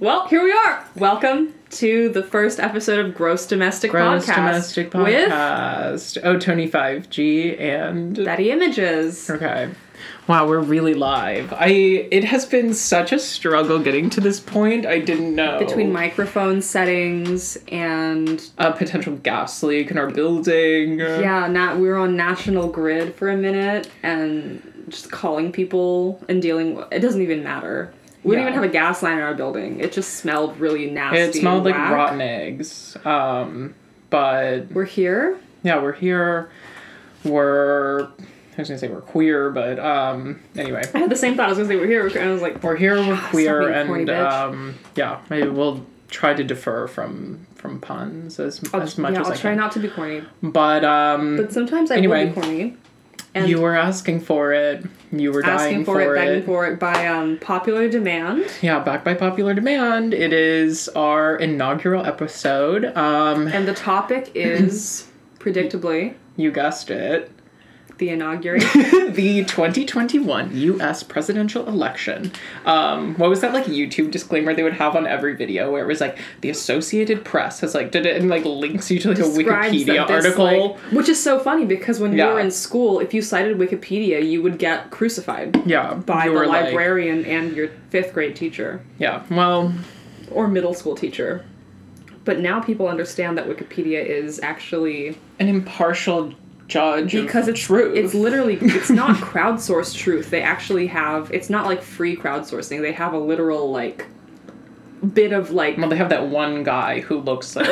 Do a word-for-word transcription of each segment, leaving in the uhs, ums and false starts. Well, here we are. Welcome to the first episode of Gross Domestic Gross Podcast. Gross Domestic Podcast. With oh, Tony five G and Betty Images. Okay. Wow, we're really live. I It has been such a struggle getting to this point. I didn't know. Between microphone settings and a potential gas leak in our building. Yeah, not, we were on National Grid for a minute and just calling people and dealing. It doesn't even matter. We didn't yeah. even have a gas line in our building. It just smelled really nasty. It smelled like whack. rotten eggs. Um, but we're here. Yeah, we're here. We're. I was gonna say we're queer, but um. Anyway, I had the same thought. I was gonna say we're here, and I was like, we're here. We're queer, and corny, um, yeah, maybe we'll try to defer from from puns as I'll, as much yeah, as I'll I can. I'll try not to be corny. But um. But sometimes I anyway, will be corny. And you were asking for it. You were dying for, for it. Asking for it, begging for it by um, popular demand. Yeah, back by popular demand. It is our inaugural episode. Um, and the topic is, predictably... You guessed it. The inauguration. The twenty twenty-one U S presidential election. Um, what was that, like, YouTube disclaimer they would have on every video where it was, like, the Associated Press has, like, did it and, like, links you to, like, a Wikipedia article. Like, which is so funny because when yeah. we were in school, if you cited Wikipedia, you would get crucified. Yeah. By the librarian, like, and your fifth grade teacher. Yeah, well. Or middle school teacher. But now people understand that Wikipedia is actually... an impartial... judge because it's truth. It's literally, it's not crowdsourced truth. They actually have, it's not like free crowdsourcing. They have a literal, like, bit of, like, well, they have that one guy who looks like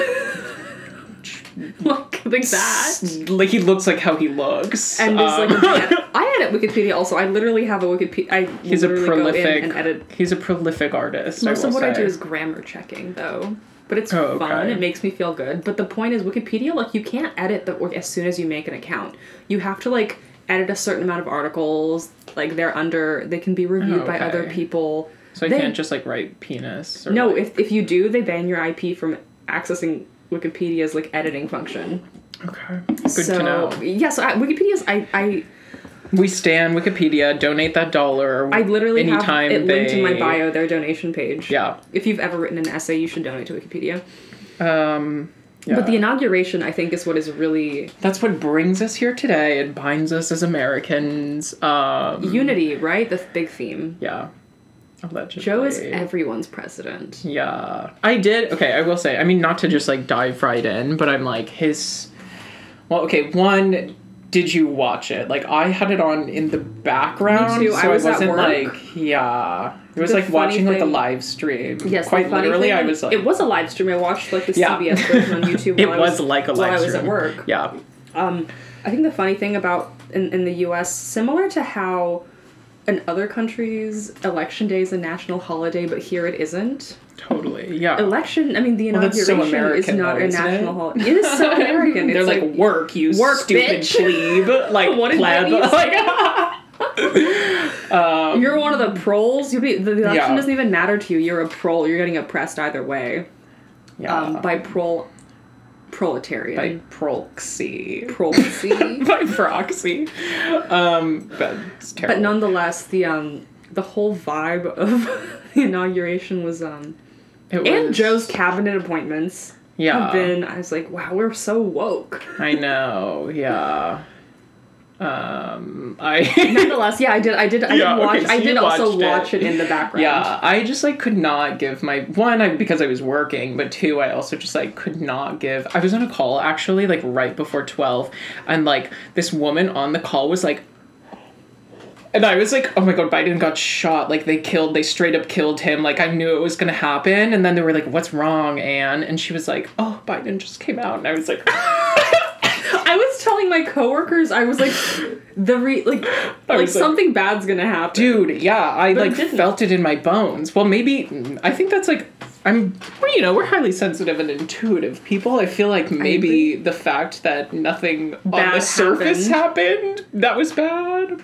like, like that, like, he looks like how he looks, and um, is like, I edit Wikipedia also. I literally have a Wikipedia. I he's a prolific go in and edit. He's a prolific artist. Most of what say. I do is grammar checking, though. But it's oh, fun. Okay. It makes me feel good. But the point is, Wikipedia, like, you can't edit the work as soon as you make an account. You have to, like, edit a certain amount of articles. Like, they're under... They can be reviewed oh, okay. by other people. So you they, can't just, like, write penis? Or no, like... if if you do, they ban your I P from accessing Wikipedia's, like, editing function. Okay. Good so, to know. Yeah, so I, Wikipedia's... I... I We stand Wikipedia. Donate that dollar. I literally anytime have it linked they... in my bio, their donation page. Yeah. If you've ever written an essay, you should donate to Wikipedia. Um, yeah. But the inauguration, I think, is what is really... That's what brings us here today. It binds us as Americans. Um, Unity, right? The big theme. Yeah. Allegedly. Joe is everyone's president. Yeah. I did... Okay, I will say. I mean, not to just, like, dive right in, but I'm like, his... Well, okay, one... Did you watch it? Like, I had it on in the background. Me too. I so was I wasn't at work. like, yeah. It was the like watching thing. like a live stream. Yes, quite literally. Thing. I was like, it was a live stream. I watched like the yeah. C B S version on YouTube. It while was, I was like a live while stream. I was at work. Yeah. Um, I think the funny thing about in, in the U S, similar to how in other countries election day is a national holiday, but here it isn't. Totally, yeah. Election, I mean, the inauguration well, so American, is not though, a national holiday. It is so American. They're it's like, like, work, you work, stupid bitch. plebe. Like, what pleb. Like, um, you're one of the proles. You be, the election yeah. doesn't even matter to you. You're a prole. You're getting oppressed either way. Yeah. Um, by prole... proletarian. By proxy. Proxy. By proxy. Um, but it's terrible. But nonetheless, the, um, the whole vibe of the inauguration was... um. It was. And Joe's cabinet appointments yeah. have been... I was like, wow, we're so woke. I know, yeah. Um, I... Nonetheless, yeah, I did I did, I yeah, did watch... Okay, so I did also it. watch it in the background. Yeah, I just, like, could not give my... One, I, because I was working, but two, I also just, like, could not give... I was on a call, actually, like, right before twelve, and, like, this woman on the call was, like... And I was like, oh my god, Biden got shot. Like, they killed, they straight up killed him. Like, I knew it was going to happen. And then they were like, what's wrong, Anne? And she was like, oh, Biden just came out. And I was like... I was telling my coworkers, I was like, the re- like, like, like something bad's going to happen. Dude, yeah, I, but like, it felt it in my bones. Well, maybe, I think that's, like... I'm, well, you know, we're highly sensitive and intuitive people. I feel like maybe the fact that nothing bad on the surface happened, happened that was bad...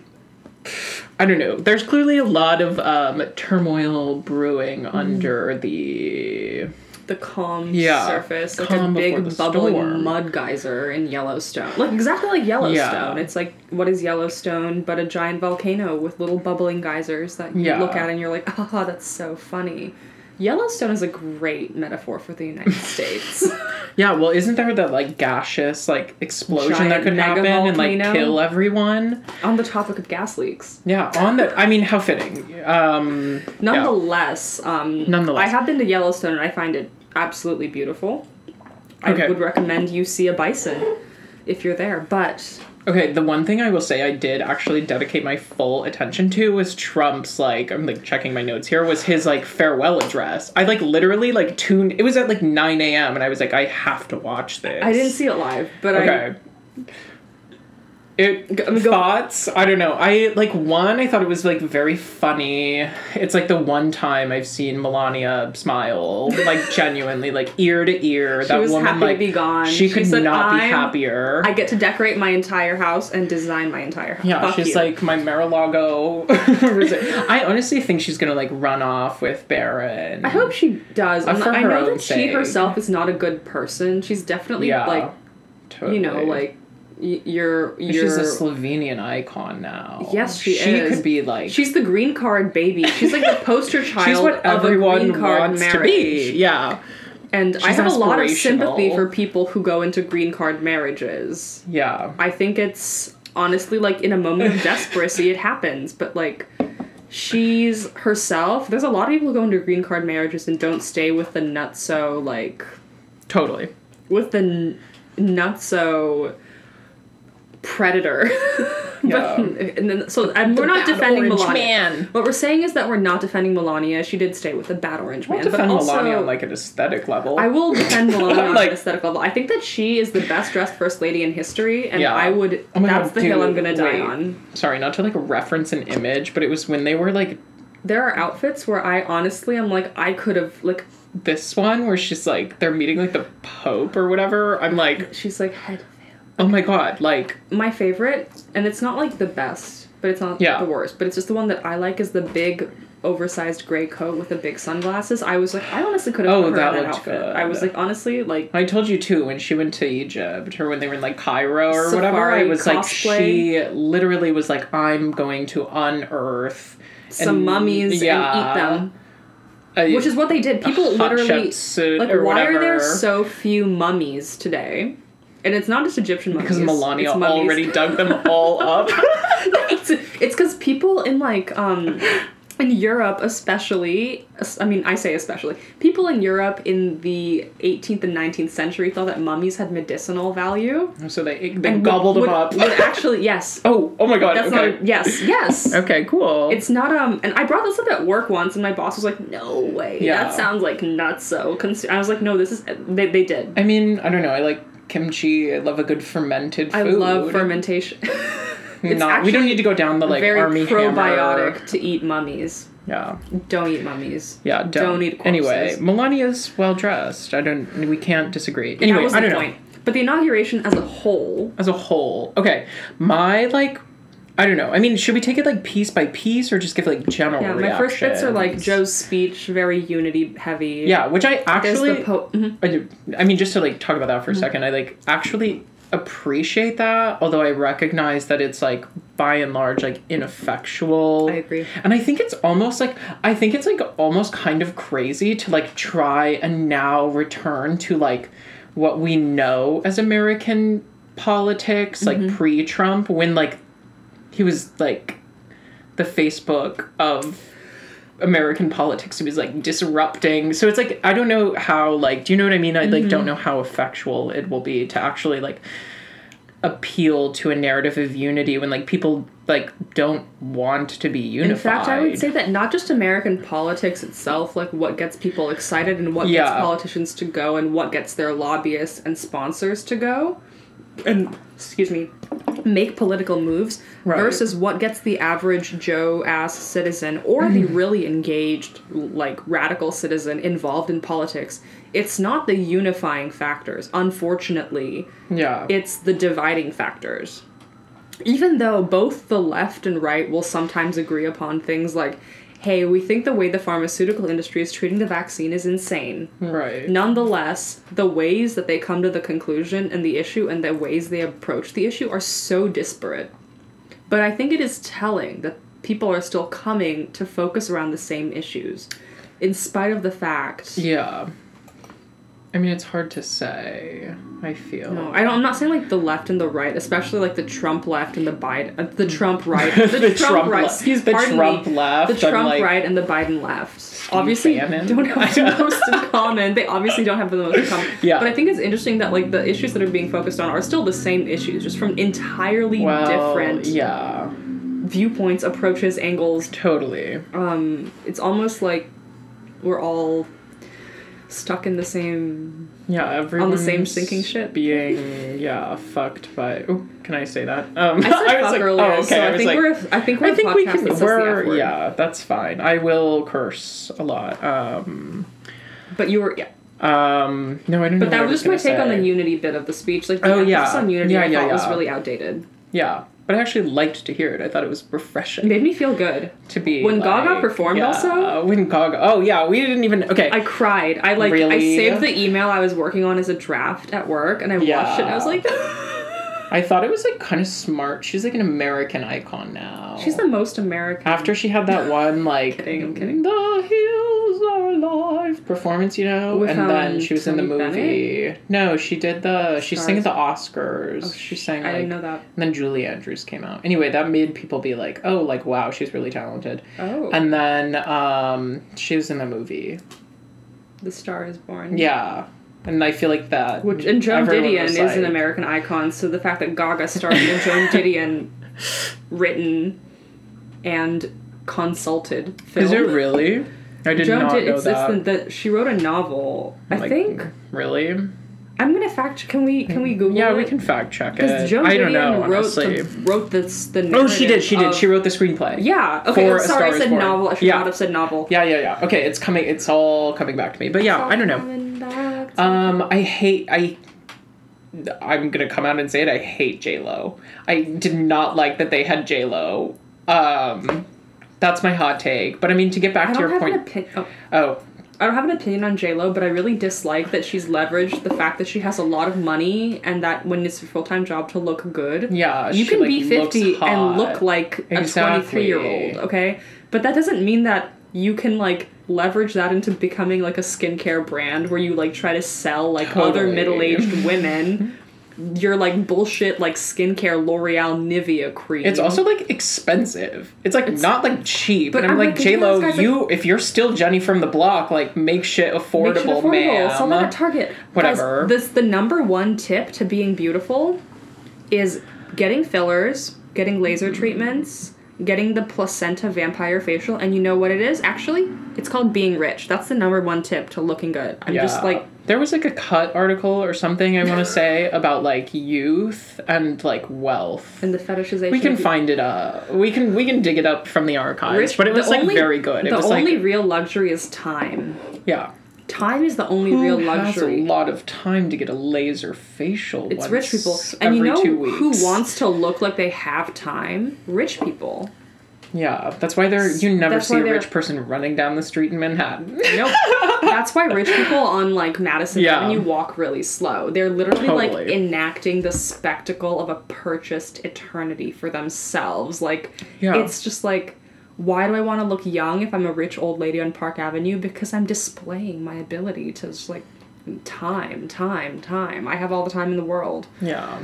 I don't know. There's clearly a lot of um, turmoil brewing mm. under the... The calm yeah, surface. Like calm a big bubbling storm. Mud geyser in Yellowstone. Like, exactly like Yellowstone. Yeah. It's like, what is Yellowstone but a giant volcano with little bubbling geysers that you yeah. look at and you're like, oh, that's so funny. Yellowstone is a great metaphor for the United States. Yeah, well, isn't there that, like, gaseous, like, explosion Giant that could happen and, like, kill everyone? On the topic of gas leaks. Yeah, on the... I mean, how fitting. Um, Nonetheless, yeah. um, Nonetheless. I have been to Yellowstone, and I find it absolutely beautiful. Okay. I would recommend you see a bison if you're there, but... Okay, the one thing I will say I did actually dedicate my full attention to was Trump's, like, I'm, like, checking my notes here, was his, like, farewell address. I, like, literally, like, tuned, it was at, like, nine a.m., and I was like, I have to watch this. I didn't see it live, but okay. I... Okay. It, go, thoughts? I don't know. I, like, one, I thought it was, like, very funny. It's, like, the one time I've seen Melania smile, like, genuinely, like, ear to ear. She that was woman, happy like, to be gone. She, she could said, not be happier. I get to decorate my entire house and design my entire house. Yeah, Fuck she's you. Like, my Mar-a-Lago. I honestly think she's gonna, like, run off with Barron. I hope she does. Not, I know that sake. She herself is not a good person. She's definitely, yeah, like, totally. You know, like, You're, you're, she's a Slovenian icon now. Yes, she, she is. She could be like... She's the green card baby. She's like the poster child she's what of everyone a green card wants marriage. To be. Yeah. And she's I have a lot of sympathy for people who go into green card marriages. Yeah. I think it's honestly like in a moment of desperation it happens, but like she's herself. There's a lot of people who go into green card marriages and don't stay with the nutso like... Totally. With the n- nutso... predator. Yeah. But, and then, so and we're not defending Melania. Man. What we're saying is that we're not defending Melania. She did stay with the bad orange man. We'll defend but also, Melania on like an aesthetic level. I will defend Melania on like, an aesthetic level. I think that she is the best dressed first lady in history, and yeah. I would. Oh that's God, the dude, hill I'm gonna wait. die on. Sorry, not to like reference an image, but it was when they were like. There are outfits where I honestly I'm like I could have like. This one where she's like they're meeting like the Pope or whatever. I'm like. She's like head. Oh my god, like... My favorite, and it's not, like, the best, but it's not yeah. the worst, but it's just the one that I like is the big, oversized gray coat with the big sunglasses. I was like, I honestly could have oh, put her that in that outfit. Good. I was like, honestly, like... I told you, too, when she went to Egypt, or when they were in, like, Cairo or Safari whatever, I was cosplay. Like, she literally was like, I'm going to unearth... Some and, mummies yeah. and eat them. A, Which is what they did. People literally... Like, why whatever. Are there so few mummies today? And it's not just Egyptian mummies. Because Melania already dug them all up. It's because people in, like, um, in Europe especially, I mean, I say especially, people in Europe in the eighteenth and nineteenth century thought that mummies had medicinal value. So they, they gobbled would, them up. Would actually, yes. Oh, oh my god, That's okay. Not a, yes, yes. Okay, cool. It's not, um, and I brought this up at work once, and my boss was like, no way, yeah. that sounds, like, nutso. Cons-. I was like, no, this is, they, they did. I mean, I don't know, I, like, kimchi. I love a good fermented food. I love fermentation. Not, we don't need to go down the like very army probiotic hammer. To eat mummies. Yeah. Don't eat mummies. Yeah. Don't, don't eat corpses. Anyway, Melania's well dressed. I don't. We can't disagree. Anyway, that was I don't the point. Know. But the inauguration as a whole. As a whole. Okay. My like. I don't know. I mean, should we take it, like, piece by piece or just give, like, general reactions? Yeah, my reactions? First bits are, like, Joe's speech, very unity-heavy. Yeah, which I actually... Po- mm-hmm. I, do, I mean, just to, like, talk about that for mm-hmm. a second, I, like, actually appreciate that, although I recognize that it's, like, by and large, like, ineffectual. I agree. And I think it's almost, like... I think it's, like, almost kind of crazy to, like, try and now return to, like, what we know as American politics, mm-hmm. like, pre-Trump, when, like... He was, like, the Facebook of American politics. He was, like, disrupting. So it's, like, I don't know how, like... Do you know what I mean? I, like, mm-hmm. don't know how effectual it will be to actually, like, appeal to a narrative of unity when, like, people, like, don't want to be unified. In fact, I would say that not just American politics itself, like, what gets people excited and what yeah. gets politicians to go and what gets their lobbyists and sponsors to go... and excuse me, make political moves right. versus what gets the average Joe-ass citizen or the really engaged, like, radical citizen involved in politics. It's not the unifying factors, unfortunately. Yeah. It's the dividing factors. Even though both the left and right will sometimes agree upon things like, hey, we think the way the pharmaceutical industry is treating the vaccine is insane. Right. Nonetheless, the ways that they come to the conclusion and the issue and the ways they approach the issue are so disparate. But I think it is telling that people are still coming to focus around the same issues. in spite of the fact. Yeah. I mean, it's hard to say, I feel. No, I don't, I'm not saying, like, the left and the right, especially, like, the Trump left and the Biden... Uh, the Trump right. The, the Trump, Trump right. Excuse me. The Trump me, left. The Trump like, right and the Biden left. Steve obviously, Bannon. Don't have the most in common. They obviously don't have the most in common. Yeah. But I think it's interesting that, like, the issues that are being focused on are still the same issues, just from entirely well, different... yeah. viewpoints, approaches, angles. Totally. Um, it's almost like we're all... stuck in the same yeah everyone's on the same sinking ship being yeah fucked by ooh, can I say that um I, I was like earlier, oh okay so I, I was think like, we're a, I think we're I think we can we're yeah that's fine I will curse a lot um but you were yeah um no I don't but know but that was just my take say. on the unity bit of the speech like the oh yeah on unity yeah, I yeah, thought yeah. was really outdated yeah but I actually liked to hear it. I thought it was refreshing. It made me feel good. To be When like, Gaga performed yeah, also. When Gaga... Oh, yeah. We didn't even... Okay. I cried. I, like... Really? I saved the email I was working on as a draft at work, and I yeah. watched it, and I was like... I thought it was, like, kind of smart. She's, like, an American icon now. She's the most American. After she had that one, like... I'm kidding, I'm kidding. The Hills Are Alive performance, you know? With, and um, then she was Tony in the movie. Bennett? No, she did the... She sang at the Oscars. Oh, she sang, like... I didn't know that. And then Julie Andrews came out. Anyway, that made people be like, oh, like, wow, she's really talented. Oh. And then um, she was in the movie. The Star Is Born. Yeah. And I feel like that... Which, and Joan Didion is like, an American icon, so the fact that Gaga starred in Joan Didion written and consulted film. Is it really? I did Joan not did, know it's, that. It's the, the, she wrote a novel, I like, think. Really? I'm going to fact... Can we Can we Google yeah, it? Yeah, we can fact check it. Because Joan I don't Didion know, wrote, the, wrote this, the narrative. Oh, she did, she did. Of, she wrote the screenplay. Yeah. Okay, for I'm sorry, I said Born. novel. I should yeah. not have said novel. Yeah, yeah, yeah. Okay, it's coming. It's all coming back to me. But yeah, I don't know. Um, I hate, I, I'm gonna come out and say it, I hate J-Lo. I did not like that they had J-Lo. Um, that's my hot take. But I mean, to get back I to your point. Opi- oh. oh. I don't have an opinion on J-Lo, but I really dislike that she's leveraged the fact that she has a lot of money and that when it's a full-time job to look good. Yeah, you she, can like, be fifty and look like exactly. a twenty-three-year-old, okay? But that doesn't mean that you can, like, leverage that into becoming, like, a skincare brand where you, like, try to sell, like, totally. other middle-aged women your, like, bullshit, like, skincare L'Oreal Nivea cream. It's also, like, expensive. It's, like, it's, not, like, cheap. But and I'm, I'm like, like J-Lo, you, like, if you're still Jenny from the block, like, make shit affordable, make shit affordable. ma'am. Sell that at Target. Whatever. Guys, this, the number one tip to being beautiful is getting fillers, getting laser treatments, getting the placenta vampire facial, and you know what it is? Actually, it's called being rich. That's the number one tip to looking good. I'm yeah. just like... There was, like, a Cut article or something, I want to say, about, like, youth and, like, wealth. And the fetishization. We can find it up. We can we can dig it up from the archives. Rich, but it was, like, only, very good. It the was, only like, real luxury is time. Yeah. Time is the only who real luxury. Has a lot of time to get a laser facial. It's once rich people, and you know who wants to look like they have time? Rich people. Yeah, that's why they're. You never that's see a rich person running down the street in Manhattan. Nope. That's why rich people on like Madison yeah. Avenue walk really slow. They're literally totally. like enacting the spectacle of a purchased eternity for themselves. Like yeah. it's just like. Why do I want to look young if I'm a rich old lady on Park Avenue? Because I'm displaying my ability to just, like, time, time, time. I have all the time in the world. Yeah.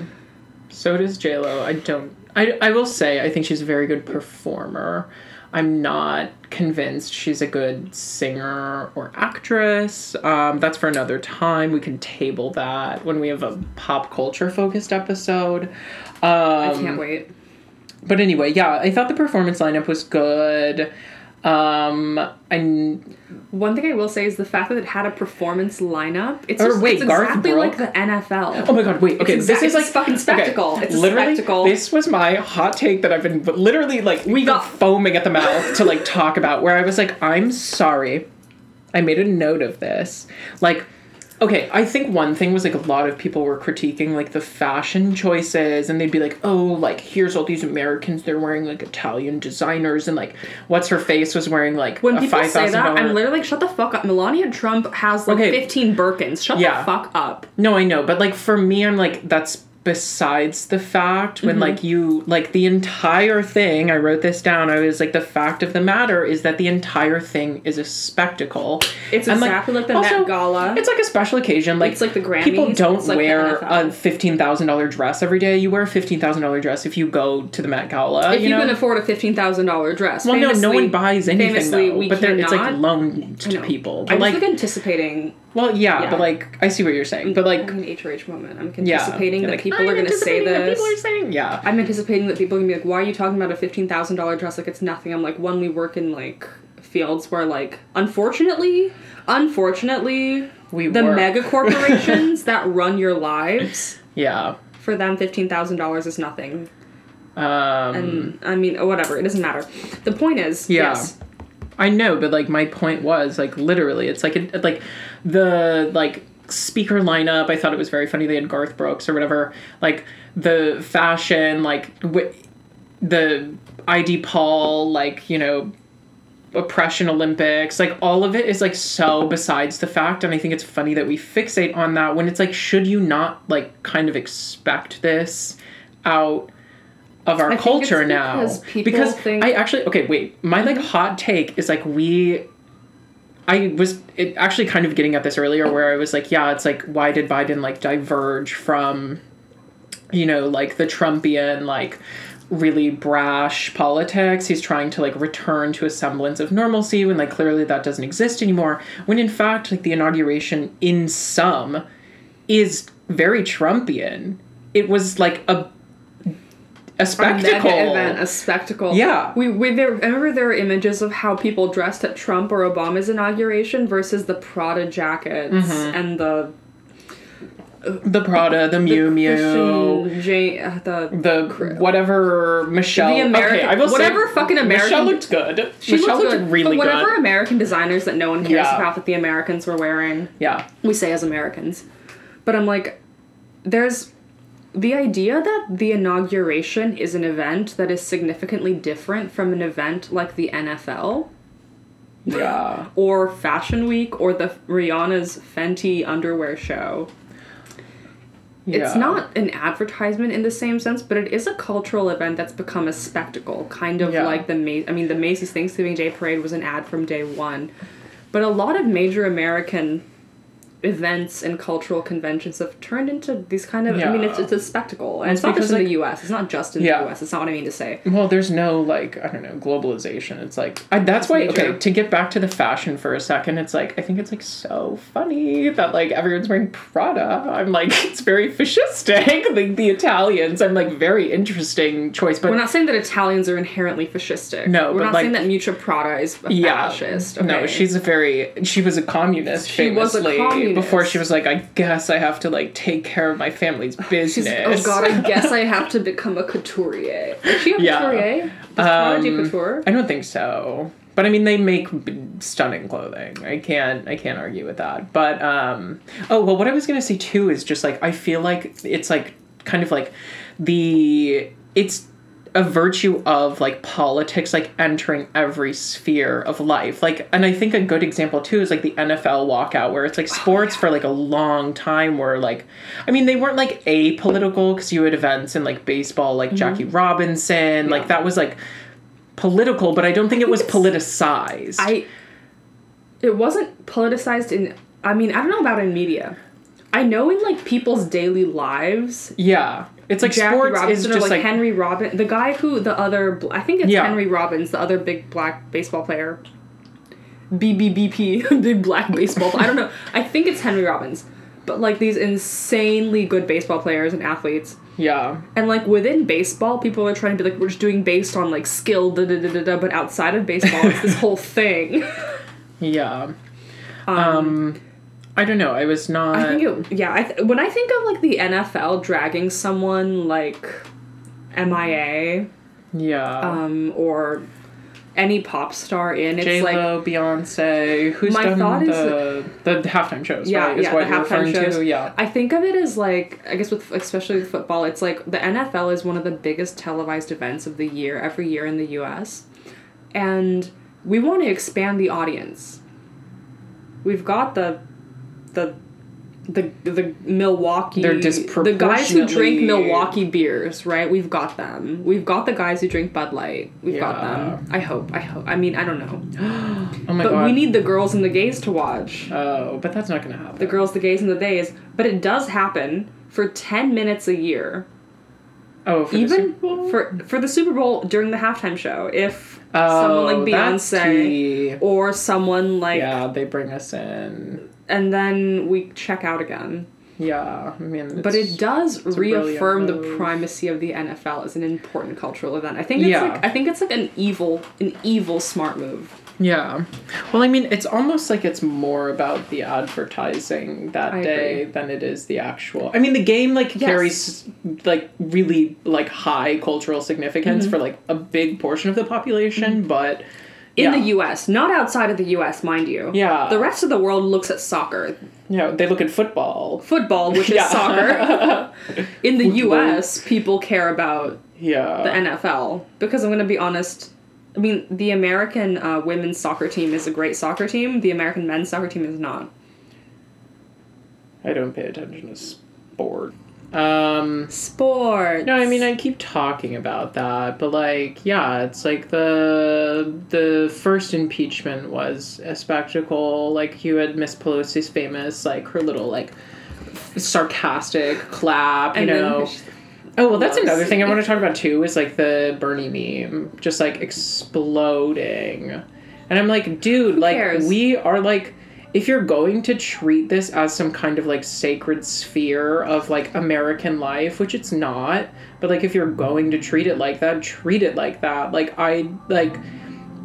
So does J-Lo. I don't... I, I will say I think she's a very good performer. I'm not convinced she's a good singer or actress. Um, that's for another time. We can table that when we have a pop culture-focused episode. Um, I can't wait. But anyway, yeah, I thought the performance lineup was good. Um, and one thing I will say is the fact that it had a performance lineup. It's, or just, wait, it's exactly Garth Brooks? Like the N F L. Oh my god, wait, okay, it's this exa- is like fucking spectacle. Okay, it's a literally, spectacle. This was my hot take that I've been literally like we got foaming at the mouth to like talk about, where I was like, I'm sorry. I made a note of this. Like, okay, I think one thing was, like, a lot of people were critiquing, like, the fashion choices, and they'd be like, oh, like, here's all these Americans, they're wearing, like, Italian designers, and, like, what's-her-face was wearing, like, when a five thousand dollars... When people say that, I'm literally like, shut the fuck up. Melania Trump has, like, okay. fifteen Birkins. Shut yeah. the fuck up. No, I know, but, like, for me, I'm like, that's besides the fact when, mm-hmm. like, you, like, the entire thing, I wrote this down, I was like, the fact of the matter is that the entire thing is a spectacle. It's and exactly like, like the also, Met Gala. It's like a special occasion. Like, it's like the Grammys. People don't it's wear like a fifteen thousand dollars dress every day. You wear a fifteen thousand dollars dress if you go to the Met Gala. If you, you know? Can afford a fifteen thousand dollars dress. Well, famously, no, no one buys anything, famously, though. We but cannot, it's, like, loaned to people. But I was, like, like, anticipating... Well, yeah, yeah, but, like, I see what you're saying, but, like... I'm an H R H moment. I'm anticipating yeah, that like, people I'm are going to say this. That people are saying, yeah. I'm anticipating that people are going to be like, why are you talking about a fifteen thousand dollars dress like it's nothing? I'm like, one, we work in, like, fields where, like, unfortunately, unfortunately, we the work. mega corporations that run your lives... Yeah. For them, fifteen thousand dollars is nothing. Um... And, I mean, whatever, it doesn't matter. The point is, yeah. yes... I know, but, like, my point was, like, literally, it's, like, a, like the, like, speaker lineup, I thought it was very funny. They had Garth Brooks or whatever. Like, the fashion, like, w- the I D Paul, like, you know, oppression Olympics. Like, all of it is, like, so besides the fact. And I think it's funny that we fixate on that when it's, like, should you not, like, kind of expect this out of our I culture now because, because think- I actually okay wait my like hot take is like we I was it actually kind of getting at this earlier where I was like yeah it's like why did Biden like diverge from you know like the Trumpian like really brash politics. He's trying to like return to a semblance of normalcy when like clearly that doesn't exist anymore when in fact like the inauguration in sum is very Trumpian. It was like a A spectacle. A mega event, a spectacle. Yeah. We, we there, remember there were images of how people dressed at Trump or Obama's inauguration versus the Prada jackets mm-hmm. and the... The Prada, the, the Miu Miu, Jane, the, the whatever Michelle, the American, okay, I will whatever say, fucking American. Michelle looked good. She Michelle looked, looked really but good. Whatever American designers that no one cares yeah. about that the Americans were wearing. Yeah. We say as Americans. But I'm like, there's... The idea that the inauguration is an event that is significantly different from an event like the N F L yeah. or Fashion Week or the Rihanna's Fenty underwear show. Yeah. It's not an advertisement in the same sense, but it is a cultural event that's become a spectacle, kind of yeah. like the Ma- I mean, the Macy's Thanksgiving Day Parade was an ad from day one. But a lot of major American events and cultural conventions have turned into these kind of... Yeah. I mean, it's it's a spectacle. And it's, it's not just like, in the U S. It's not just in yeah. the U S. It's not what I mean to say. Well, there's no, like, I don't know, globalization. It's like... I, that's, that's why... Major. Okay, to get back to the fashion for a second, it's like, I think it's, like, so funny that, like, everyone's wearing Prada. I'm like, it's very fascistic. Like, the Italians, I'm like, very interesting choice, but... We're not saying that Italians are inherently fascistic. No, We're but, not like, saying that Miuccia Prada is a yeah, fascist. Okay? No, she's a very... She was a communist, she famously. was a communist. Before she was like, I guess I have to, like, take care of my family's business. She's, oh, God, I guess I have to become a couturier. Is she a yeah. couturier? Does um, do couture? I don't think so. But, I mean, they make stunning clothing. I can't I can't argue with that. But, um... Oh, well, what I was going to say, too, is just, like, I feel like it's, like, kind of, like, the... It's... a virtue of, like, politics, like, entering every sphere of life. Like, and I think a good example, too, is, like, the N F L walkout, where it's, like, sports oh, yeah. for, like, a long time were, like... I mean, they weren't, like, apolitical, because you had events in, like, baseball, like, mm-hmm. Jackie Robinson. Yeah. Like, that was, like, political, but I don't think I it think was politicized. I... It wasn't politicized in... I mean, I don't know about in media. I know in, like, people's daily lives... Yeah. It's like Jackie sports Robinson is just or like, like Henry Robbins, the guy who the other I think it's yeah. Henry Robbins, the other big black baseball player. B B B P, big black baseball. I don't know. I think it's Henry Robbins, but like these insanely good baseball players and athletes. Yeah. And like within baseball, people are trying to be like we're just doing based on like skill, da da da da da. But outside of baseball, it's this whole thing. Yeah. Um. um I don't know. I was not... I think it, yeah. I th- when I think of, like, the N F L dragging someone, like, M I A... Yeah. Um, or any pop star in, it's J-Lo, like... J-Lo, Beyonce... Who's my done thought the, is, the halftime shows, yeah, right? Is yeah, what the you're referring shows. To? Yeah. I think of it as, like... I guess, with especially with football, it's, like, the N F L is one of the biggest televised events of the year, every year in the U S. And we want to expand the audience. We've got the... the the the Milwaukee, they're disproportionately, the guys who drink Milwaukee beers, right? We've got them. We've got the guys who drink Bud Light. We've yeah. got them. I hope. I hope. I mean, I don't know. Oh my but God. We need the girls and the gays to watch. Oh, but that's not going to happen. The girls, the gays, and the days. But it does happen for ten minutes a year. Oh, for even the Super Bowl? for for the Super Bowl during the halftime show, if oh, someone like Beyonce or someone like yeah, they bring us in, and then we check out again. Yeah, I mean, it's, but it does reaffirm the primacy of the N F L as an important cultural event. I think it's yeah. like I think it's like an evil an evil smart move. Yeah, well, I mean, it's almost like it's more about the advertising that I day agree. than it is the actual. I mean, the game like yes. carries like really like high cultural significance mm-hmm. for like a big portion of the population, mm-hmm. but in yeah. the U S, not outside of the U S, mind you. Yeah, the rest of the world looks at soccer. Yeah, they look at football. Football, which is soccer. In the U S, people care about yeah. the N F L because I'm going to be honest. I mean, the American uh, women's soccer team is a great soccer team. The American men's soccer team is not. I don't pay attention to sport. Um, Sports. No, I mean, I keep talking about that, but, like, yeah, it's like the the first impeachment was a spectacle. Like, you had Miss Pelosi's famous, like, her little, like, sarcastic clap, you and know. Oh, well, that's another thing I want to talk about, too, is, like, the Bernie meme just, like, exploding. And I'm like, dude, who like, cares? We are, like, if you're going to treat this as some kind of, like, sacred sphere of, like, American life, which it's not, but, like, if you're going to treat it like that, treat it like that. Like, I, like...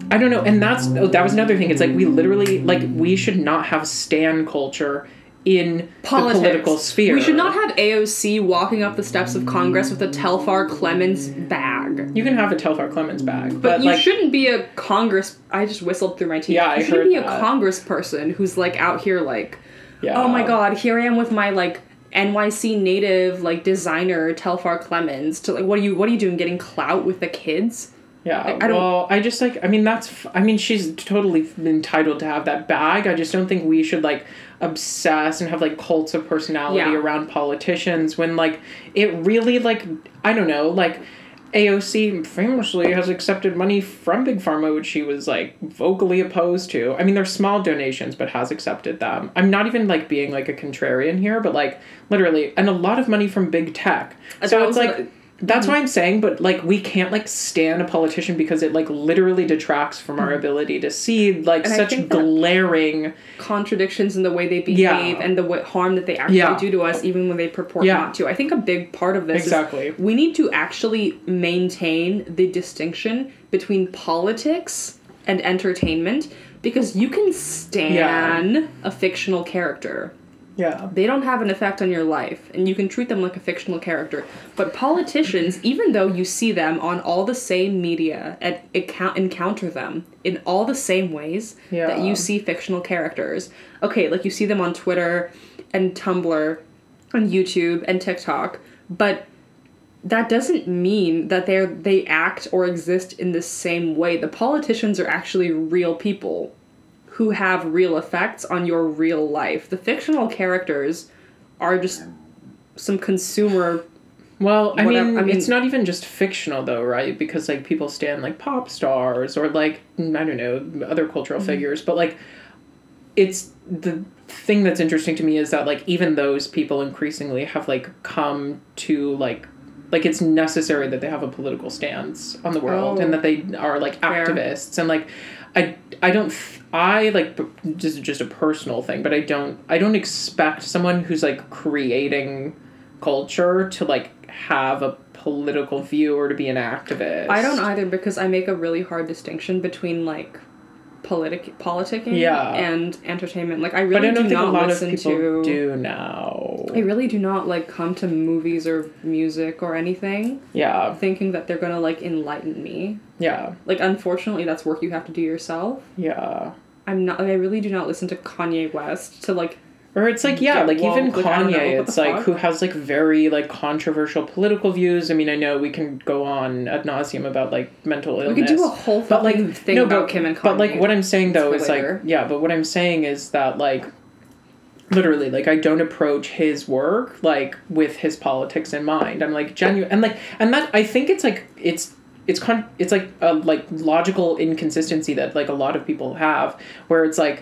I don't know. And that's... Oh, that was another thing. It's, like, we literally... Like, we should not have stan culture in politics. The political sphere. We should not have A O C walking up the steps of Congress with a Telfar Clemens bag. You can have a Telfar Clemens bag. But, but you like, shouldn't be a Congress... I just whistled through my teeth. Yeah, I You shouldn't heard be that. a Congress person who's, like, out here, like, yeah. oh, my God, here I am with my, like, N Y C native, like, designer Telfar Clemens to, like, what are you, what are you doing, getting clout with the kids? Yeah, I, I well, I just, like, I mean, that's, f- I mean, she's totally entitled to have that bag. I just don't think we should, like, obsess and have, like, cults of personality yeah. around politicians when, like, it really, like, I don't know, like, A O C famously has accepted money from Big Pharma, which she was, like, vocally opposed to. I mean, they're small donations, but has accepted them. I'm not even, like, being, like, a contrarian here, but, like, literally, and a lot of money from big tech. I so it's, like... A- That's why I'm saying, but, like, we can't, like, stan a politician because it, like, literally detracts from our ability to see, like, and such glaring... contradictions in the way they behave yeah. and the w- harm that they actually yeah. do to us, even when they purport yeah. not to. I think a big part of this exactly. is we need to actually maintain the distinction between politics and entertainment because you can stan yeah. a fictional character. Yeah. They don't have an effect on your life, and you can treat them like a fictional character. But politicians, even though you see them on all the same media and encounter them in all the same ways yeah. that you see fictional characters. Okay, like you see them on Twitter and Tumblr and YouTube and TikTok, but that doesn't mean that they they act or exist in the same way. The politicians are actually real people who have real effects on your real life. The fictional characters are just some consumer... Well, I mean, I mean, it's not even just fictional, though, right? Because, like, people stand, like, pop stars or, like, I don't know, other cultural mm-hmm. figures. But, like, it's... The thing that's interesting to me is that, like, even those people increasingly have, like, come to, like... Like, it's necessary that they have a political stance on the world oh. and that they are, like, activists. Fair. And, like... I, I don't, I, like, this is just a personal thing, but I don't, I don't expect someone who's, like, creating culture to, like, have a political view or to be an activist. I don't either, because I make a really hard distinction between, like, politic, politicking yeah. and entertainment. Like, I really I do not listen to... do now. I really do not, like, come to movies or music or anything. Yeah. Thinking that they're gonna, like, enlighten me. Yeah. Like, unfortunately, that's work you have to do yourself. Yeah. I'm not... Like, I really do not listen to Kanye West to, like... Or it's, like, yeah, like, even Kanye, like, know, it's, like, fuck? Who has, like, very, like, controversial political views. I mean, I know we can go on ad nauseum about, like, mental illness. We could do a whole but, like, thing no, about but, Kim and Kanye. But, like, what I'm saying, though, it's is, later. like... Yeah, but what I'm saying is that, like... Literally, like, I don't approach his work, like, with his politics in mind. I'm, like, genuine. And, like, and that, I think it's, like, it's, it's, con- it's like, a, like, logical inconsistency that, like, a lot of people have, where it's, like,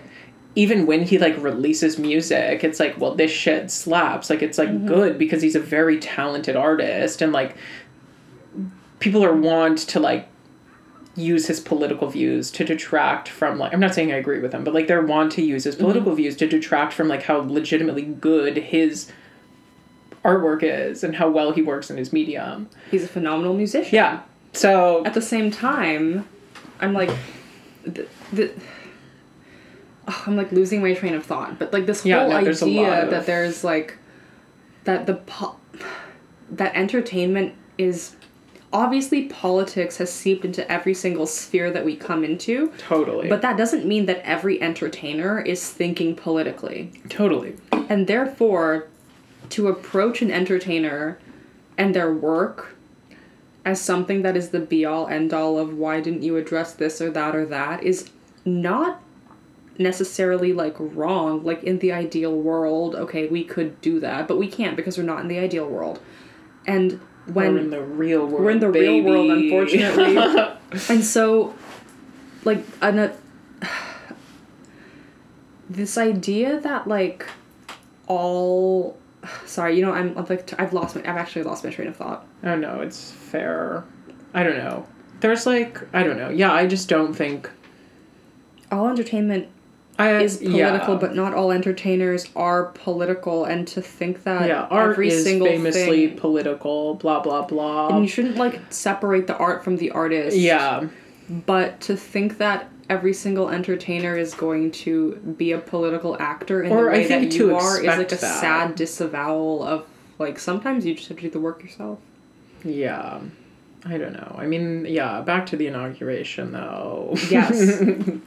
even when he, like, releases music, it's, like, well, this shit slaps. Like, it's, like, mm-hmm. good, because he's a very talented artist, and, like, people are wont to, like, use his political views to detract from, like, I'm not saying I agree with him, but, like, they're wont to use his political mm-hmm. views to detract from, like, how legitimately good his artwork is and how well he works in his medium. He's a phenomenal musician. Yeah. So... At the same time, I'm, like... Th- th- Oh, I'm, like, losing my train of thought. But, like, this whole yeah, no, idea there's of... that there's, like... That the... Po- that entertainment is... Obviously, politics has seeped into every single sphere that we come into. Totally. But that doesn't mean that every entertainer is thinking politically. Totally. And therefore, to approach an entertainer and their work as something that is the be-all, end-all of why didn't you address this or that or that is not... necessarily, like, wrong. Like, in the ideal world, okay, we could do that, but we can't, because we're not in the ideal world. And when we're in the real world, we're in the baby. real world, unfortunately. And so, like, an, uh, this idea that, like, all sorry, you know, I'm, I'm like, I've lost my, I've actually lost my train of thought. Oh no, it's fair. I don't know. There's like, I don't know. Yeah, I just don't think all entertainment. I, is political, yeah. But not all entertainers are political, and to think that yeah, art every is single famously thing, political, blah blah blah. And you shouldn't, like, separate the art from the artist. Yeah. But to think that every single entertainer is going to be a political actor in or the way I think that you are is, like, a that. sad disavowal of, like, sometimes you just have to do the work yourself. Yeah. I don't know. I mean, yeah, back to the inauguration, though. Yes. Um,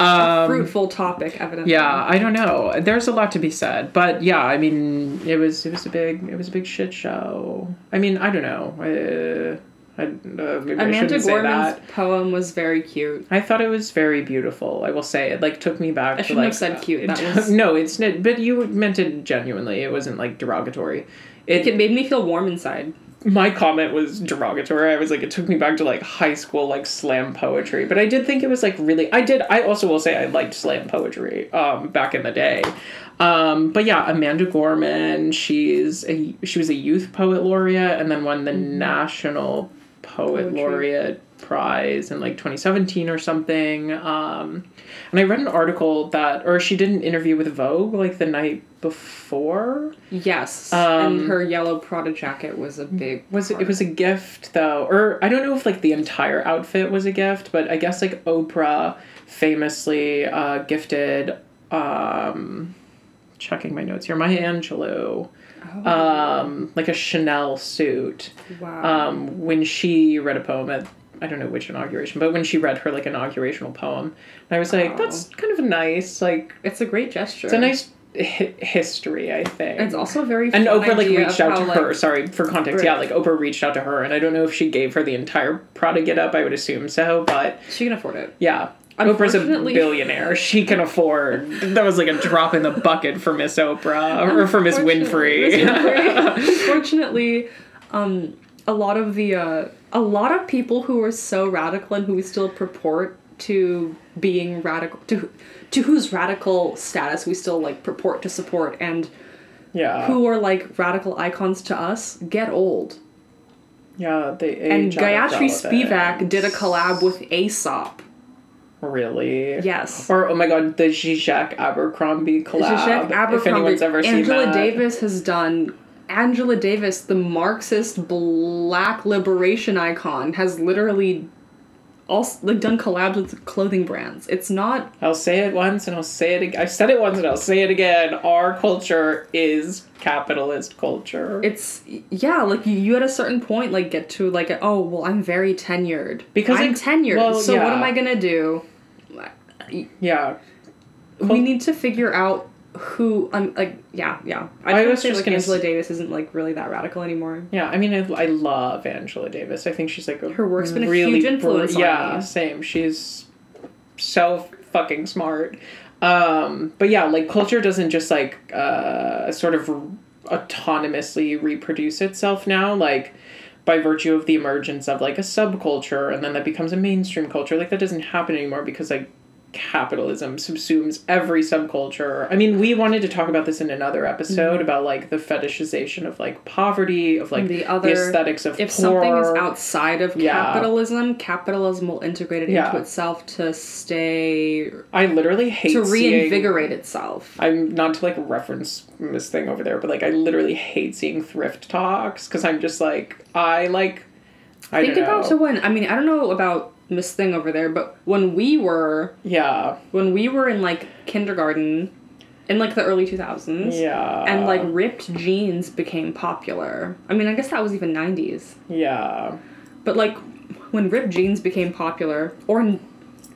a fruitful topic, evidently. Yeah, I don't know. There's a lot to be said, but yeah, I mean, it was it was a big it was a big shit show. I mean, I don't know. Uh, I, uh, maybe I shouldn't say that. Amanda Gorman's poem was very cute. I thought it was very beautiful. I will say it like took me back. I shouldn't to, like, have said cute. That it, was... No, it's but you meant it genuinely. It wasn't, like, derogatory. It, it made me feel warm inside. My comment was derogatory. I was like, it took me back to, like, high school, like, slam poetry. But I did think it was, like, really... I did... I also will say I liked slam poetry um, back in the day. Um, but, yeah, Amanda Gorman, she's a, she was a Youth Poet Laureate and then won the National Poet poetry. Laureate Prize in, like, twenty seventeen or something. Um, and I read an article that... Or she did an interview with Vogue, like, the night before. Yes. Um, and her yellow Prada jacket was a big was it, it was a gift, though. Or I don't know if, like, the entire outfit was a gift, but I guess, like, Oprah famously uh, gifted... Um, checking my notes here. Maya Angelou. Oh. Um, like a Chanel suit. Wow. Um, when she read a poem at... I don't know which inauguration, but when she read her, like, inaugurational poem. And I was like, oh. That's kind of a nice, like... It's a great gesture. It's a nice... history, I think. It's also a very fun and Oprah, like, reached out to her. Like, sorry, for context, yeah, like, Oprah reached out to her, and I don't know if she gave her the entire Prada get up. I would assume so, but she can afford it. Yeah, Oprah's a billionaire. She can afford. That was like a drop in the bucket for Miss Oprah or for Miss Winfrey. Unfortunately, um, a lot of the uh, a lot of people who are so radical and who still purport to being radical to. To whose radical status we still, like, purport to support, and yeah. who are, like, radical icons to us, get old. Yeah, they age. And Gayatri Spivak did a collab with Aesop. Really? Yes. Or, oh my god, the Zizek Abercrombie collab. Zizek Abercrombie. If anyone's ever Angela seen that. Angela Davis has done... Angela Davis, the Marxist black liberation icon, has literally... Also, like, done collabs with clothing brands. It's not... I'll say it once and I'll say it again. I've said it once and I'll say it again. Our culture is capitalist culture. It's... Yeah, like, you, you at a certain point, like, get to, like, a, oh, well, I'm very tenured. Because I'm like, tenured, well, so yeah. What am I gonna do? Yeah. We well, need to figure out who... I'm um, like, yeah, yeah. I, I was say, just like, gonna... Angela s- Davis isn't, like, really that radical anymore. Yeah, I mean, I, I love Angela Davis. I think she's, like, a Her work's been really a huge influence br- on yeah, me. Yeah, same. She's so fucking smart. Um, but yeah, like culture doesn't just like uh, sort of autonomously reproduce itself now, like by virtue of the emergence of like a subculture, and then that becomes a mainstream culture. Like that doesn't happen anymore because like capitalism subsumes every subculture. I mean, we wanted to talk about this in another episode mm-hmm. about like the fetishization of like poverty, of like the, other, the aesthetics of if poor. Something is outside of yeah. capitalism, capitalism will integrate it yeah. into itself to stay. I literally hate to reinvigorate seeing, itself. I'm not to like reference this thing over there, but like I literally hate seeing thrift talks because I'm just like I like. I think don't know. About to when I mean I don't know about. Miss thing over there, but when we were yeah when we were in like kindergarten in like the early two thousands yeah and like ripped jeans became popular. I mean, I guess that was even nineties yeah but like when ripped jeans became popular, or in,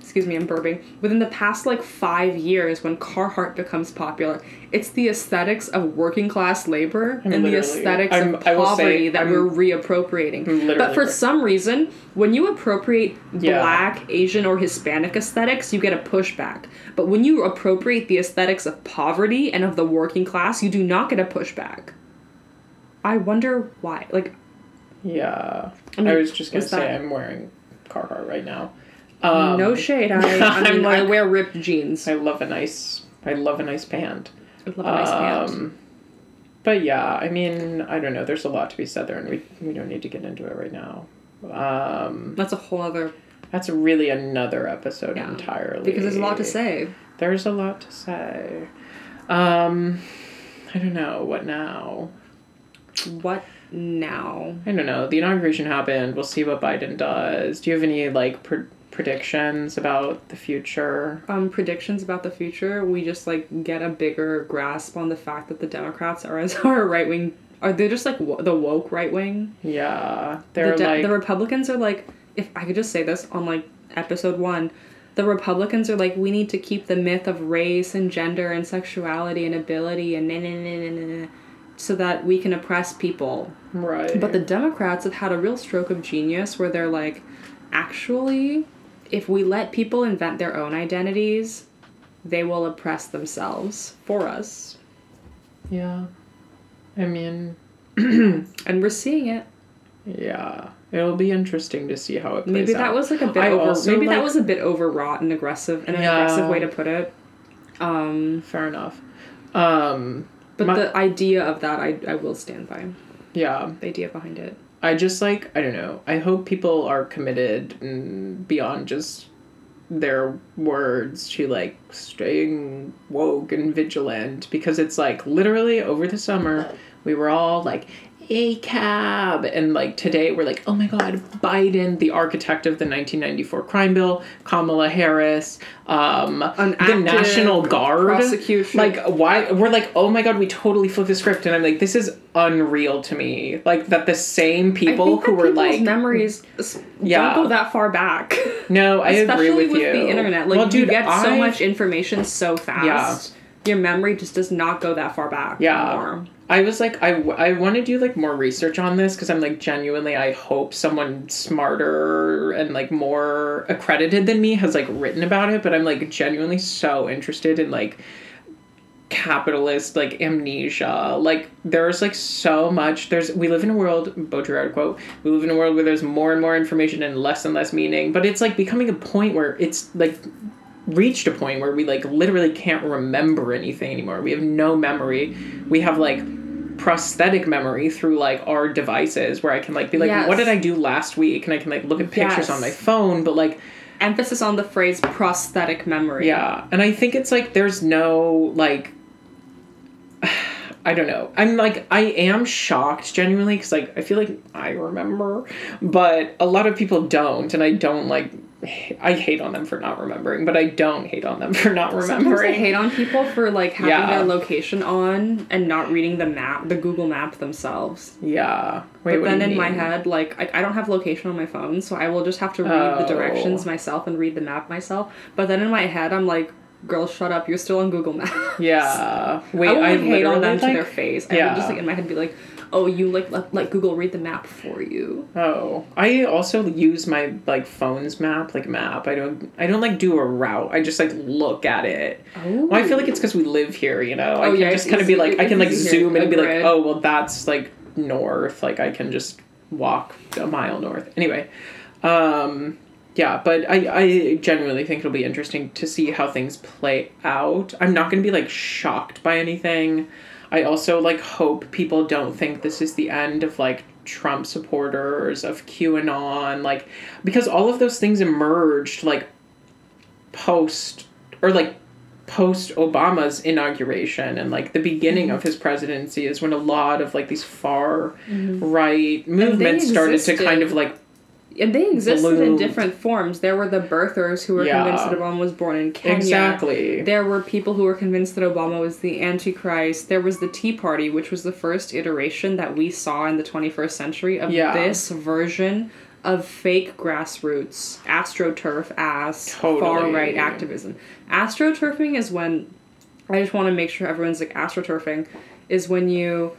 excuse me I'm burping, within the past like five years when Carhartt becomes popular, it's the aesthetics of working class labor I'm and the aesthetics I'm, of poverty say, that I'm, we're reappropriating. But for some reason, when you appropriate yeah. Black, Asian, or Hispanic aesthetics, you get a pushback. But when you appropriate the aesthetics of poverty and of the working class, you do not get a pushback. I wonder why. Like, yeah. I, mean, I was just going to say that? I'm wearing Carhartt right now. Um, no shade. I, I mean, like, I wear ripped jeans. I love a nice, I love a nice pant. I love a nice pant. Um, but yeah, I mean, I don't know. There's a lot to be said there, and we we don't need to get into it right now. Um, that's a whole other... That's really another episode yeah, entirely. Because there's a lot to say. There's a lot to say. Um, I don't know. What now? What now? I don't know. The inauguration happened. We'll see what Biden does. Do you have any, like... Pre- predictions about the future? Um, predictions about the future. We just like get a bigger grasp on the fact that the Democrats are as our right wing. Are they just like wo- the woke right wing? Yeah, they're the de- like the Republicans are like. If I could just say this on like episode one, the Republicans are like, we need to keep the myth of race and gender and sexuality and ability and na na na na na, so that we can oppress people. Right. But the Democrats have had a real stroke of genius where they're like, actually, if we let people invent their own identities, they will oppress themselves for us. Yeah. I mean... and we're seeing it. Yeah. It'll be interesting to see how it plays maybe that out. Was like a bit over, also, maybe like, that was a bit overwrought and aggressive and an yeah. aggressive way to put it. Um, Fair enough. Um, but my, the idea of that, I, I will stand by. Yeah. The idea behind it. I just, like, I don't know. I hope people are committed and beyond just their words to, like, staying woke and vigilant. Because it's, like, literally over the summer, we were all, like, A C A B. And, like, today we're like, oh, my God, Biden, the architect of the nineteen ninety-four crime bill, Kamala Harris, um, the National Guard. Prosecution. Like, why? We're like, oh, my God, we totally flipped the script. And I'm like, this is... unreal to me, like that the same people who were like memories yeah. don't go that far back. No, I especially agree with, with you. The internet, like well, dude, you get I've... so much information so fast, yeah. your memory just does not go that far back. Yeah, anymore. I was like, I, w- I want to do like more research on this because I'm like genuinely, I hope someone smarter and like more accredited than me has like written about it. But I'm like genuinely so interested in like. Capitalist like amnesia, like there's like so much there's we live in a world, Baudrillard quote, we live in a world where there's more and more information and less and less meaning, but it's like becoming a point where it's like reached a point where we like literally can't remember anything anymore. We have no memory. We have like prosthetic memory through like our devices where I can like be like yes. what did I do last week, and I can like look at pictures yes. on my phone, but like emphasis on the phrase prosthetic memory. Yeah. And I think it's like there's no like I don't know. I'm like I am shocked genuinely because like I feel like I remember, but a lot of people don't, and I don't like I hate on them for not remembering, but I don't hate on them for not remembering. Sometimes I hate on people for like having yeah. their location on and not reading the map, the Google map themselves. Yeah. Wait, but then in mean? my head, like I, I don't have location on my phone, so I will just have to read oh. the directions myself and read the map myself. But then in my head, I'm like, girl, shut up, you're still on Google Maps. Yeah. Wait, I would like, hate on them like, to their face. I yeah. would just, like, in my head be like, oh, you, like, let, let Google read the map for you. Oh. I also use my, like, phone's map, like, map. I don't, I don't, like, do a route. I just, like, look at it. Oh. Well, I feel like it's because we live here, you know? Oh, I can yeah, just kind of be like, I can, like, zoom and be like, oh, well, that's, like, north. Like, I can just walk a mile north. Anyway. Um... Yeah, but I, I genuinely think it'll be interesting to see how things play out. I'm not going to be, like, shocked by anything. I also, like, hope people don't think this is the end of, like, Trump supporters, of QAnon, like, because all of those things emerged, like, post, or, like, post-Obama's inauguration and, like, the beginning mm-hmm. of his presidency is when a lot of, like, these far-right mm-hmm. movements started to kind of, like, and they existed Bloomed. in different forms. There were the birthers who were yeah. convinced that Obama was born in Kenya. Exactly. There were people who were convinced that Obama was the Antichrist. There was the Tea Party, which was the first iteration that we saw in the twenty-first century of yeah. this version of fake grassroots, astroturf ass, totally. far-right activism. Astroturfing is when, I just want to make sure everyone's like, astroturfing is when you...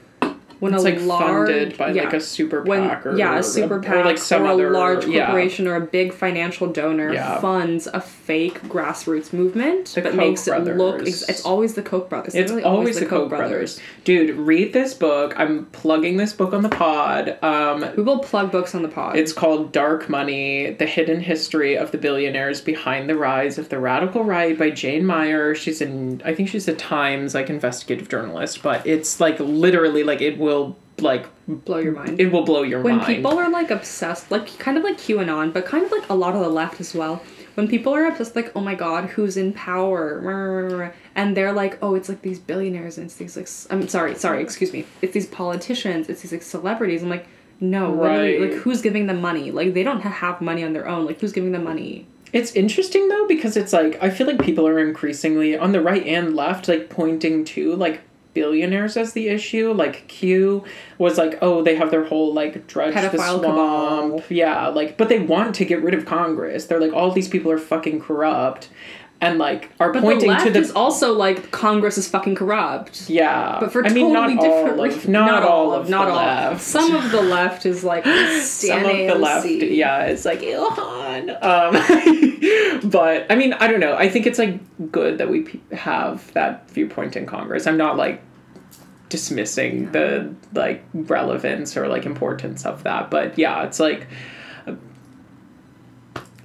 When it's, a like, large, funded by, yeah, like, a super PAC when, or... Yeah, a super PAC or, like, some or a other, large corporation yeah. or a big financial donor yeah. funds a fake grassroots movement the that Koch makes brothers. it look... Ex- it's always the Koch brothers. It's, it's really always, always the Koch, Koch brothers. brothers. Dude, read this book. I'm plugging this book on the pod. Um, we will plug books on the pod. It's called Dark Money, The Hidden History of the Billionaires Behind the Rise of the Radical Right by Jane Meyer. She's in... I think she's a Times, like, investigative journalist, but it's, like, literally, like, it will like blow your mind. It will blow your when mind. When people are like obsessed, like kind of like QAnon, but kind of like a lot of the left as well. When people are obsessed, like, oh my god, who's in power? And they're like, oh, it's like these billionaires and it's these like, I'm sorry, sorry, excuse me. It's these politicians, it's these like celebrities. I'm like, no, right. Like, who's giving them money? Like, they don't have money on their own. Like, who's giving them money? It's interesting though, because it's like, I feel like people are increasingly on the right and left, like pointing to like billionaires as the issue. Like Q was like, oh, they have their whole like drudge Pedophile the swamp cabal. yeah like but they want to get rid of Congress. They're like, all these people are fucking corrupt, and like are but pointing the left to the is also like Congress is fucking corrupt. Yeah, but for I mean, totally not different all of, not, not all of not the all left. Some of the left is like some of the left yeah it's like Ilhan. Um but I mean, I don't know, I think it's like good that we have that viewpoint in Congress. I'm not like dismissing the like relevance or like importance of that, but yeah, it's like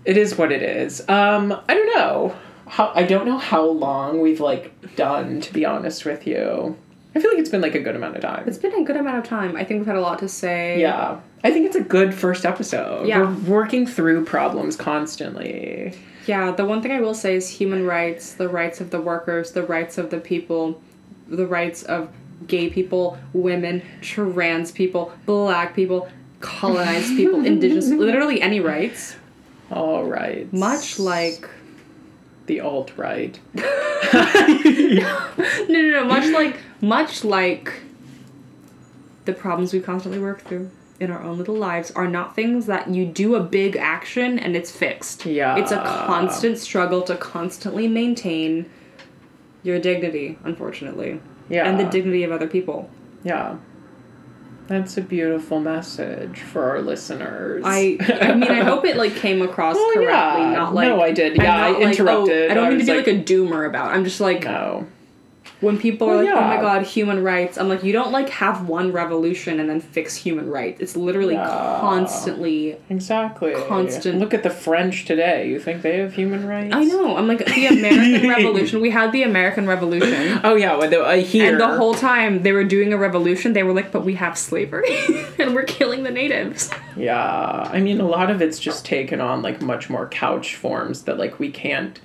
it is what it is. um I don't know how I don't know how long we've like done, to be honest with you. I feel like it's been like a good amount of time. It's been a good amount of time. I think we've had a lot to say. Yeah, I think it's a good first episode. Yeah, we're working through problems constantly. Yeah, the one thing I will say is human rights, the rights of the workers, the rights of the people, the rights of gay people, women, trans people, black people, colonized people, indigenous, literally any rights. All right. Much like the alt-right. no, no, no. Much like, much like the problems we constantly work through in our own little lives are not things that you do a big action and it's fixed. Yeah. It's a constant struggle to constantly maintain your dignity, unfortunately. Yeah. And the dignity of other people. Yeah. That's a beautiful message for our listeners. I I mean, I hope it, like, came across well, correctly. Yeah. Not like, no, I did. Yeah, I interrupted. Like, oh, I don't I mean to be, like, like, a doomer about it. I'm just, like... No. When people well, are like, yeah. oh, my God, human rights. I'm like, you don't, like, have one revolution and then fix human rights. It's literally yeah. constantly... Exactly. Constant. Look at the French today. You think they have human rights? I know. I'm like, the American Revolution. We had the American Revolution. Oh, yeah. Well, the, uh, here. And the whole time they were doing a revolution, they were like, but we have slavery. And we're killing the natives. Yeah. I mean, a lot of it's just taken on, like, much more couch forms that, like, we can't...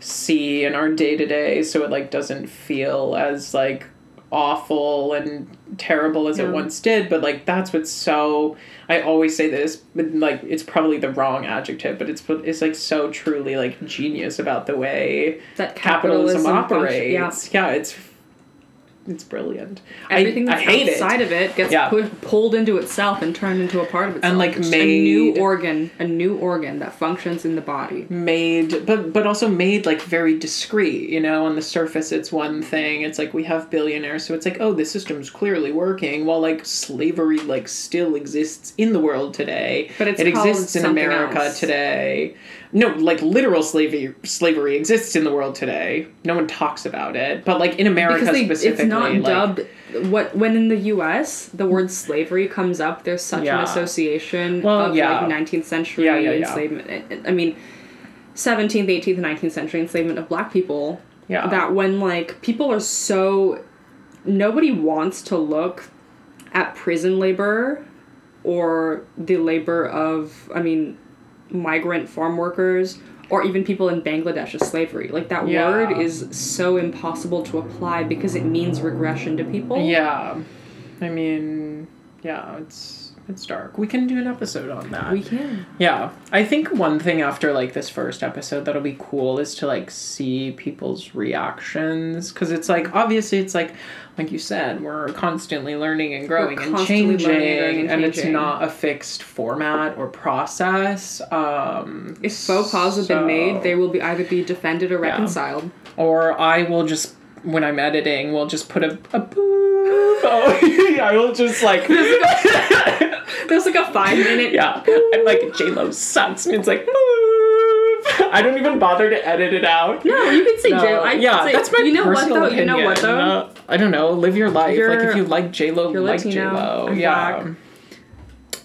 see in our day-to-day, so it like doesn't feel as like awful and terrible as yeah. it once did. But like that's what's so I always say this, but like it's probably the wrong adjective, but it's it's like so truly like genius about the way that capitalism, capitalism operates. Yeah. yeah it's it's brilliant. Everything I, that's I hate outside it. of it gets yeah. pu- pulled into itself and turned into a part of itself. And like it's made a new organ, a new organ that functions in the body. Made, but but also made like very discreet. You know, on the surface, it's one thing. It's like we have billionaires, so it's like, oh, this system's clearly working. While like slavery like still exists in the world today, but it's it exists in America else. today. No, like literal slavery slavery exists in the world today. No one talks about it, but like in America they, specifically, it's not like, dubbed. What when in the U S the word slavery comes up, there's such yeah. an association well, of yeah. like nineteenth century yeah, yeah, yeah. enslavement. I mean, seventeenth, eighteenth, and nineteenth century enslavement of Black people. Yeah, that when like people are so nobody wants to look at prison labor or the labor of I mean. migrant farm workers or even people in Bangladesh as slavery. Like that yeah. word is so impossible to apply because it means regression to people. Yeah. I mean, yeah, it's it's dark. We can do an episode on that. We can. Yeah. I think one thing after like this first episode that'll be cool is to like see people's reactions, because it's like obviously it's like like you said, we're constantly learning and growing and changing, learning, learning and changing, and it's not a fixed format or process. Um, if faux pas so, have been made, they will be either be defended or reconciled. Yeah. Or I will just, when I'm editing, will just put a, a boop. Oh, I will just like... There's like a, there's like a five minute... Yeah, I'm like, J-Lo sucks, and it's like... I don't even bother to edit it out. No, you can say no. J-Lo. I yeah, say, that's my you know personal what, though? opinion. You know what, though? Uh, I don't know. Live your life. You're, like, if you like J-Lo, like J-Lo. Yeah. Black.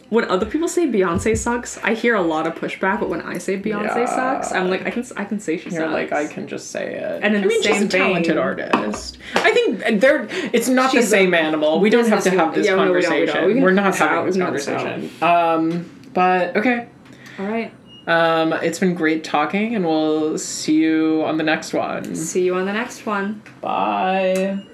When other people say Beyonce sucks, I hear a lot of pushback, but when I say Beyonce yeah. sucks, I'm like, I can I can say she You're sucks. You're like, I can just say it. And in I the mean, same she's a talented vein, artist. I think they're, it's not the same a, animal. We don't have to have this yeah, conversation. No, we don't, we don't. We We're not having this conversation. Um, But, okay. All right. Um, it's been great talking, and we'll see you on the next one. See you on the next one. Bye.